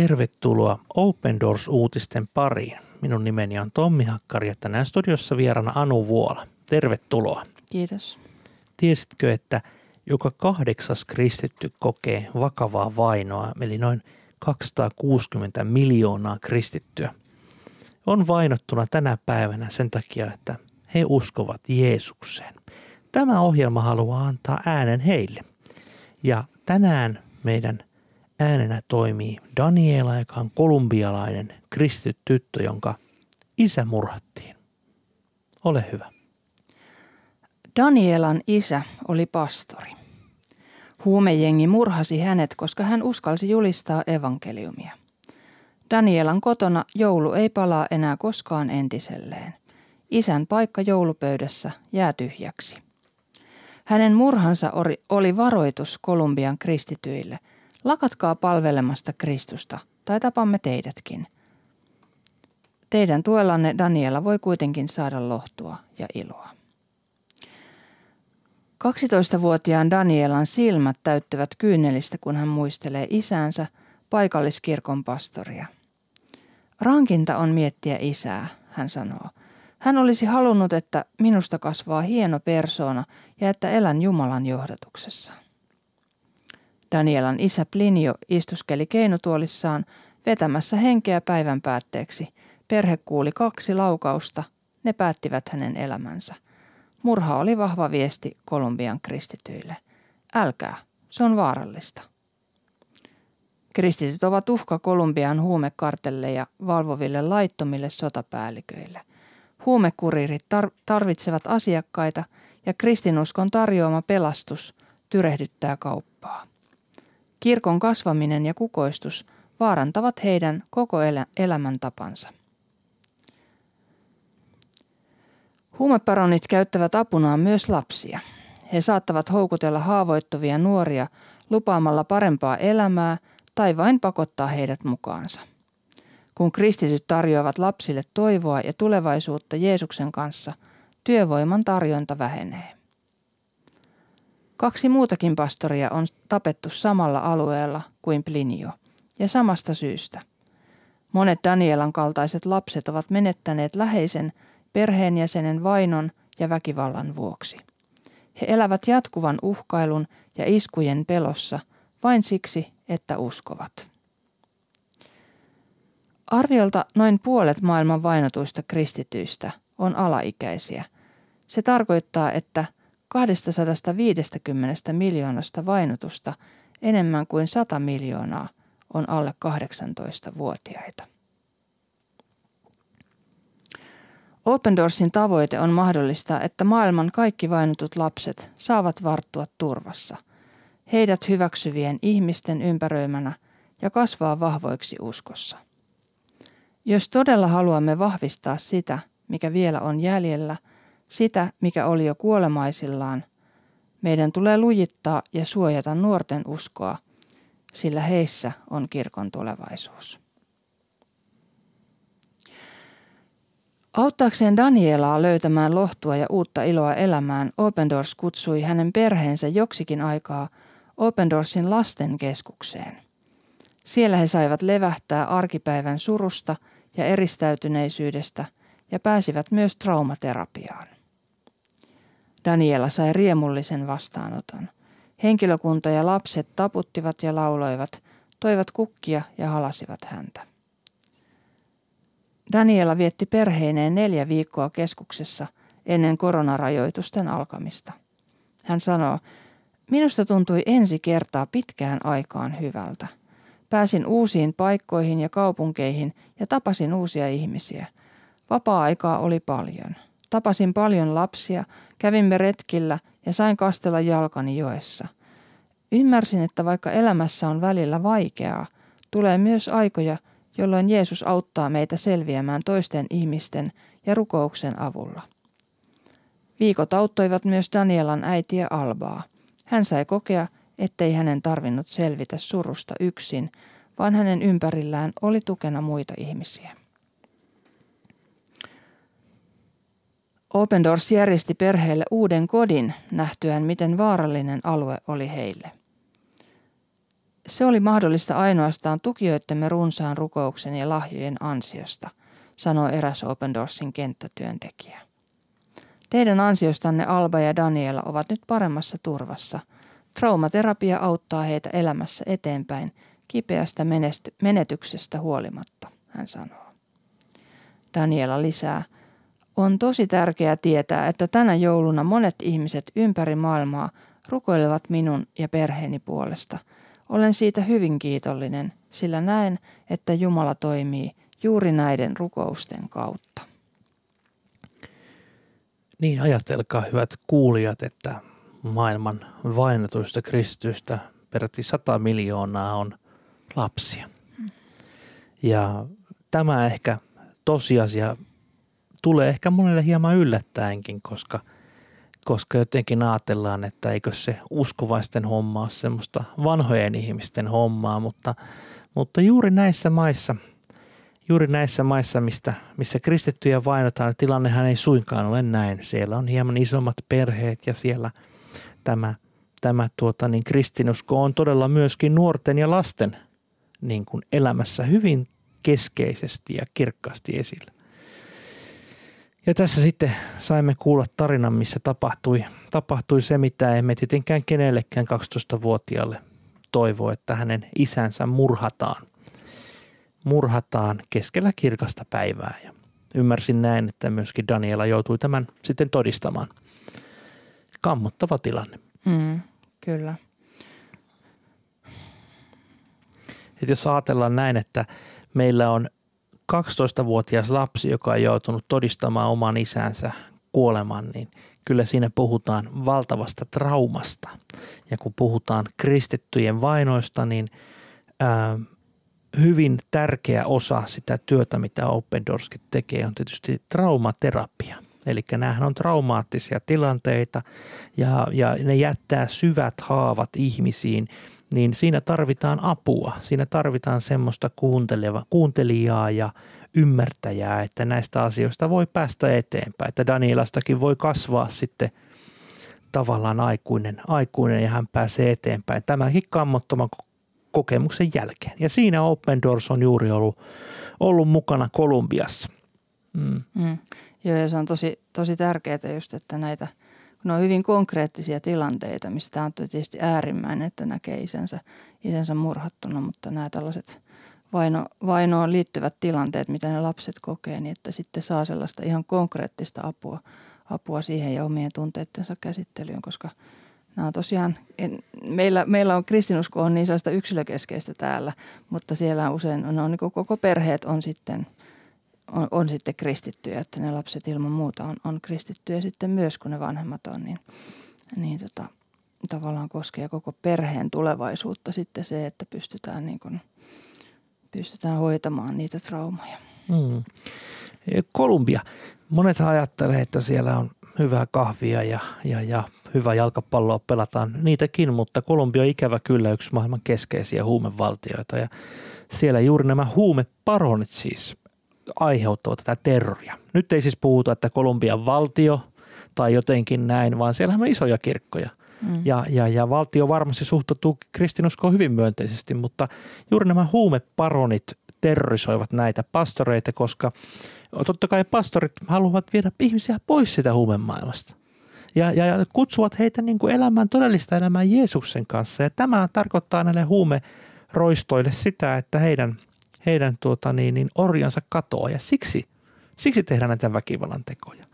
tervetuloa Open Doors-uutisten pariin. Minun nimeni on Tommi Hakkari ja tänään studiossa vieraana Anu Vuola. Tervetuloa. Kiitos. Tiesitkö, että joka 8. kristitty kokee vakavaa vainoa, eli noin 260 miljoonaa kristittyä on vainottuna tänä päivänä sen takia, että he uskovat Jeesukseen. Tämä ohjelma haluaa antaa äänen heille. Ja tänään meidän äänenä toimii Daniela, joka on kolumbialainen kristitty tyttö, jonka isä murhattiin. Ole hyvä. Danielan isä oli pastori. Huumejengi murhasi hänet, koska hän uskalsi julistaa evankeliumia. Danielan kotona joulu ei palaa enää koskaan entiselleen. Isän paikka joulupöydässä jää tyhjäksi. Hänen murhansa oli varoitus Kolumbian kristityille. Lakatkaa palvelemasta Kristusta, tai tapamme teidätkin. Teidän tuellanne Daniela voi kuitenkin saada lohtua ja iloa. 12-vuotiaan Danielan silmät täyttyvät kyynelistä, kun hän muistelee isäänsä, paikalliskirkon pastoria. Rankinta on miettiä isää, hän sanoo. Hän olisi halunnut, että minusta kasvaa hieno persoona ja että elän Jumalan johdatuksessa. Danielan isä Plinio istuskeli keinutuolissaan vetämässä henkeä päivän päätteeksi. Perhe kuuli 2 laukausta. Ne päättivät hänen elämänsä. Murha oli vahva viesti Kolumbian kristityille. Älkää, se on vaarallista. Kristityt ovat uhka Kolumbian huumekartelleja valvoville laittomille sotapäälliköille. Huumekuriirit tarvitsevat asiakkaita ja kristinuskon tarjoama pelastus tyrehdyttää kauppaa. Kirkon kasvaminen ja kukoistus vaarantavat heidän koko elämäntapansa. Huumeparonit käyttävät apunaan myös lapsia. He saattavat houkutella haavoittuvia nuoria lupaamalla parempaa elämää tai vain pakottaa heidät mukaansa. Kun kristityt tarjoavat lapsille toivoa ja tulevaisuutta Jeesuksen kanssa, työvoiman tarjonta vähenee. 2 muutakin pastoria on tapettu samalla alueella kuin Plinio, ja samasta syystä. Monet Danielan kaltaiset lapset ovat menettäneet läheisen perheenjäsenen vainon ja väkivallan vuoksi. He elävät jatkuvan uhkailun ja iskujen pelossa vain siksi, että uskovat. Arviolta noin puolet maailman vainotuista kristityistä on alaikäisiä. Se tarkoittaa, että 250 miljoonasta vainotusta enemmän kuin 100 miljoonaa on alle 18-vuotiaita. Open Doorsin tavoite on mahdollistaa, että maailman kaikki vainotut lapset saavat varttua turvassa, heidät hyväksyvien ihmisten ympäröimänä ja kasvaa vahvoiksi uskossa. Jos todella haluamme vahvistaa sitä, mikä vielä on jäljellä, sitä, mikä oli jo kuolemaisillaan, meidän tulee lujittaa ja suojata nuorten uskoa, sillä heissä on kirkon tulevaisuus. Auttaakseen Danielaa löytämään lohtua ja uutta iloa elämään, Open Doors kutsui hänen perheensä joksikin aikaa Open Doorsin lasten keskukseen. Siellä he saivat levähtää arkipäivän surusta ja eristäytyneisyydestä ja pääsivät myös traumaterapiaan. Daniela sai riemullisen vastaanoton. Henkilökunta ja lapset taputtivat ja lauloivat, toivat kukkia ja halasivat häntä. Daniela vietti perheineen 4 viikkoa keskuksessa ennen koronarajoitusten alkamista. Hän sanoo, minusta tuntui ensi kertaa pitkään aikaan hyvältä. Pääsin uusiin paikkoihin ja kaupunkeihin ja tapasin uusia ihmisiä. Vapaa-aikaa oli paljon. Tapasin paljon lapsia, kävimme retkillä ja sain kastella jalkani joessa. Ymmärsin, että vaikka elämässä on välillä vaikeaa, tulee myös aikoja, jolloin Jeesus auttaa meitä selviämään toisten ihmisten ja rukouksen avulla. Viikot auttoivat myös Danielan äitiä Albaa. Hän sai kokea, ettei hänen tarvinnut selvitä surusta yksin, vaan hänen ympärillään oli tukena muita ihmisiä. Open Doors järjesti perheelle uuden kodin, nähtyään miten vaarallinen alue oli heille. Se oli mahdollista ainoastaan tukijoittemme runsaan rukouksen ja lahjojen ansiosta, sanoi eräs Open Doorsin kenttätyöntekijä. Teidän ansiostanne Alba ja Daniela ovat nyt paremmassa turvassa. Traumaterapia auttaa heitä elämässä eteenpäin kipeästä menetyksestä huolimatta, hän sanoo. Daniela lisää, on tosi tärkeää tietää, että tänä jouluna monet ihmiset ympäri maailmaa rukoilevat minun ja perheeni puolesta. Olen siitä hyvin kiitollinen, sillä näen, että Jumala toimii juuri näiden rukousten kautta. Niin ajatelkaa, hyvät kuulijat, että maailman vainotuista kristityistä peräti 100 miljoonaa on lapsia. Ja tämä ehkä tosiasia tulee ehkä monelle hieman yllättäenkin, koska jotenkin ajatellaan, että eikö se uskovaisten homma ole semmoista vanhojen ihmisten hommaa, mutta juuri näissä maissa, missä kristittyjä vainotaan, tilannehan ei suinkaan ole näin. Siellä on hieman isommat perheet ja siellä tämä kristinusko on todella myöskin nuorten ja lasten niin kuin elämässä hyvin keskeisesti ja kirkkaasti esillä. Ja tässä sitten saimme kuulla tarinan, missä tapahtui se, mitä emme tietenkään kenellekään 12-vuotiaalle toivo, että hänen isänsä murhataan keskellä kirkasta päivää. Ja ymmärsin näin, että myöskin Daniela joutui tämän sitten todistamaan. Kammottava tilanne. Kyllä. Et jos ajatellaan näin, että meillä on 12-vuotias lapsi, joka on joutunut todistamaan oman isänsä kuoleman, niin kyllä siinä puhutaan valtavasta traumasta. Ja kun puhutaan kristittyjen vainoista, niin hyvin tärkeä osa sitä työtä, mitä Open Doorskin tekee, on tietysti traumaterapia. Eli nämähän on traumaattisia tilanteita ja ne jättää syvät haavat ihmisiin, niin siinä tarvitaan apua. Siinä tarvitaan semmoista kuuntelijaa ja ymmärtäjää, että näistä asioista voi päästä eteenpäin. Että Danielastakin voi kasvaa sitten tavallaan aikuinen ja hän pääsee eteenpäin tämänkin kammottoman kokemuksen jälkeen. Ja siinä Open Doors on juuri ollut mukana Kolumbiassa. Joo, ja se on tosi tärkeää just, että näitä, kun on hyvin konkreettisia tilanteita, mistä on tietysti äärimmäinen, että näkee isänsä murhattuna, mutta nämä tällaiset vainoon liittyvät tilanteet, mitä ne lapset kokee, niin että sitten saa sellaista ihan konkreettista apua siihen ja omien tunteittensa käsittelyyn, koska nämä on tosiaan, meillä on kristinusko on niin sellaista yksilökeskeistä täällä, mutta siellä usein on niin koko perheet on sitten kristittyjä, että ne lapset ilman muuta on kristittyjä sitten myös, kun ne vanhemmat on, niin tavallaan koskee koko perheen tulevaisuutta sitten se, että pystytään hoitamaan niitä traumoja. Kolumbia. Monet ajattelee, että siellä on hyvää kahvia ja hyvää jalkapalloa pelataan niitäkin, mutta Kolumbia on ikävä kyllä yksi maailman keskeisiä huumevaltioita ja siellä juuri nämä huumeparonit siis aiheuttavat tätä terroria. Nyt ei siis puhuta, että Kolumbian valtio tai jotenkin näin, vaan siellähän on isoja kirkkoja. Ja valtio varmasti suhtautuu kristinuskoon hyvin myönteisesti, mutta juuri nämä huumeparonit terrorisoivat näitä pastoreita, koska totta kai pastorit haluavat viedä ihmisiä pois sitä huumemaailmasta. Ja kutsuvat heitä niin kuin elämään todellista elämää Jeesuksen kanssa. Ja tämä tarkoittaa näille huumeroistoille sitä, että heidän orjansa katoaa ja siksi tehdään näitä väkivallan tekoja.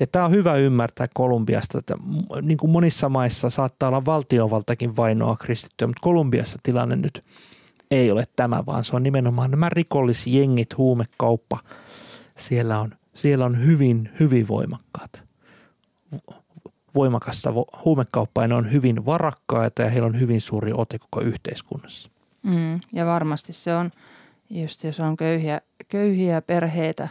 Ja tämä on hyvä ymmärtää Kolumbiasta, että niin kuin monissa maissa saattaa olla valtiovaltakin vainoa kristittyä, mutta Kolumbiassa tilanne nyt ei ole tämä, vaan se on nimenomaan nämä rikollisjengit, huumekauppa. Siellä on hyvin voimakasta huumekauppaa ja ne on hyvin varakkaita ja heillä on hyvin suuri ote koko yhteiskunnassa. Ja varmasti se on. Just jos on köyhiä perheitä,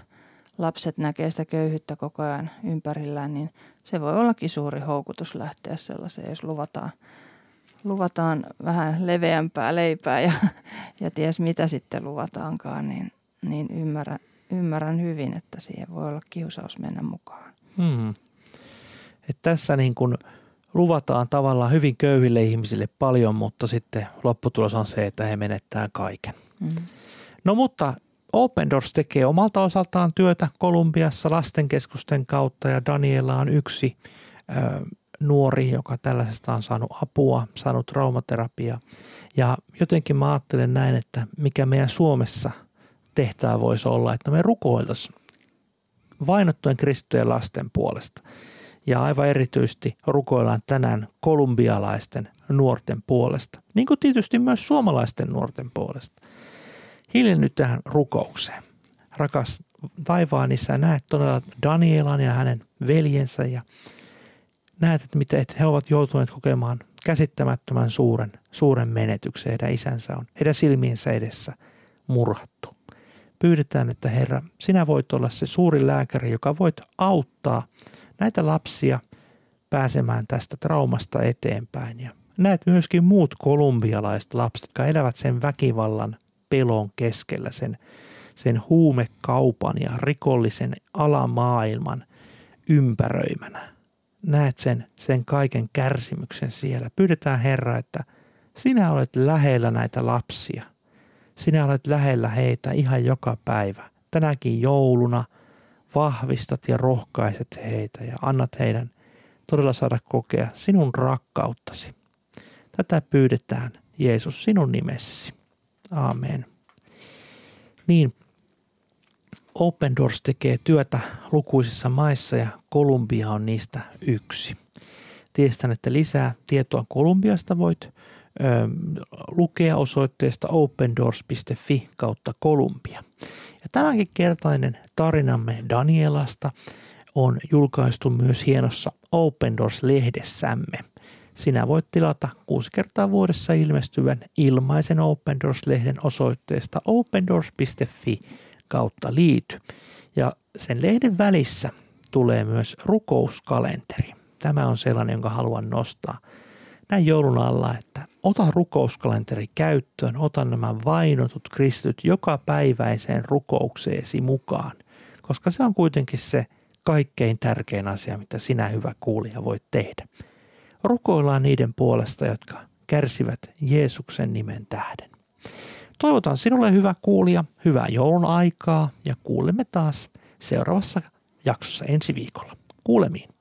lapset näkee sitä köyhyyttä koko ajan ympärillään, niin se voi ollakin suuri houkutus lähteä sellaiseen, jos luvataan vähän leveämpää leipää ja ties mitä sitten luvataankaan, niin ymmärrän hyvin, että siihen voi olla kiusaus mennä mukaan. Että tässä niin kun luvataan tavallaan hyvin köyhille ihmisille paljon, mutta sitten lopputulos on se, että he menettää kaiken. Mm. No mutta Open Doors tekee omalta osaltaan työtä Kolumbiassa lastenkeskusten kautta ja Daniela on yksi nuori, joka tällaisesta on saanut apua, saanut traumaterapiaa. Ja jotenkin mä ajattelen näin, että mikä meidän Suomessa tehtävä voisi olla, että me rukoiltaisiin vainottujen kristittyjen lasten puolesta. Ja aivan erityisesti rukoillaan tänään kolumbialaisten nuorten puolesta, niin kuin tietysti myös suomalaisten nuorten puolesta. Hiljenny tähän rukoukseen. Rakas taivaan Isä, näet todella Danielan ja hänen veljensä ja näet, että miten he ovat joutuneet kokemaan käsittämättömän suuren menetyksen. Heidän isänsä on heidän silmiensä edessä murhattu. Pyydetään, että Herra, sinä voit olla se suuri lääkäri, joka voit auttaa näitä lapsia pääsemään tästä traumasta eteenpäin. Ja näet myöskin muut kolumbialaiset lapset, jotka elävät sen väkivallan pelon keskellä, sen huumekaupan ja rikollisen alamaailman ympäröimänä. Näet sen kaiken kärsimyksen siellä. Pyydetään Herra, että sinä olet lähellä näitä lapsia. Sinä olet lähellä heitä ihan joka päivä. Tänäkin jouluna vahvistat ja rohkaiset heitä ja annat heidän todella saada kokea sinun rakkauttasi. Tätä pyydetään, Jeesus, sinun nimessäsi. Aamen. Niin, Open Doors tekee työtä lukuisissa maissa ja Kolumbia on niistä yksi. Tiedän, että lisää tietoa Kolumbiasta voit lukea osoitteesta opendoors.fi/Kolumbia. Ja tämänkin kertainen tarinamme Danielasta on julkaistu myös hienossa Open Doors-lehdessämme. Sinä voit tilata 6 kertaa vuodessa ilmestyvän ilmaisen Open Doors-lehden osoitteesta opendoors.fi/liity. Ja sen lehden välissä tulee myös rukouskalenteri. Tämä on sellainen, jonka haluan nostaa näin joulun alla, että ota rukouskalenteri käyttöön, ota nämä vainotut kristityt jokapäiväiseen rukoukseesi mukaan, koska se on kuitenkin se kaikkein tärkein asia, mitä sinä, hyvä kuulija, voit tehdä. Rukoillaan niiden puolesta, jotka kärsivät Jeesuksen nimen tähden. Toivotan sinulle, hyvä kuulija, hyvää joulun aikaa ja kuulemme taas seuraavassa jaksossa ensi viikolla. Kuulemiin.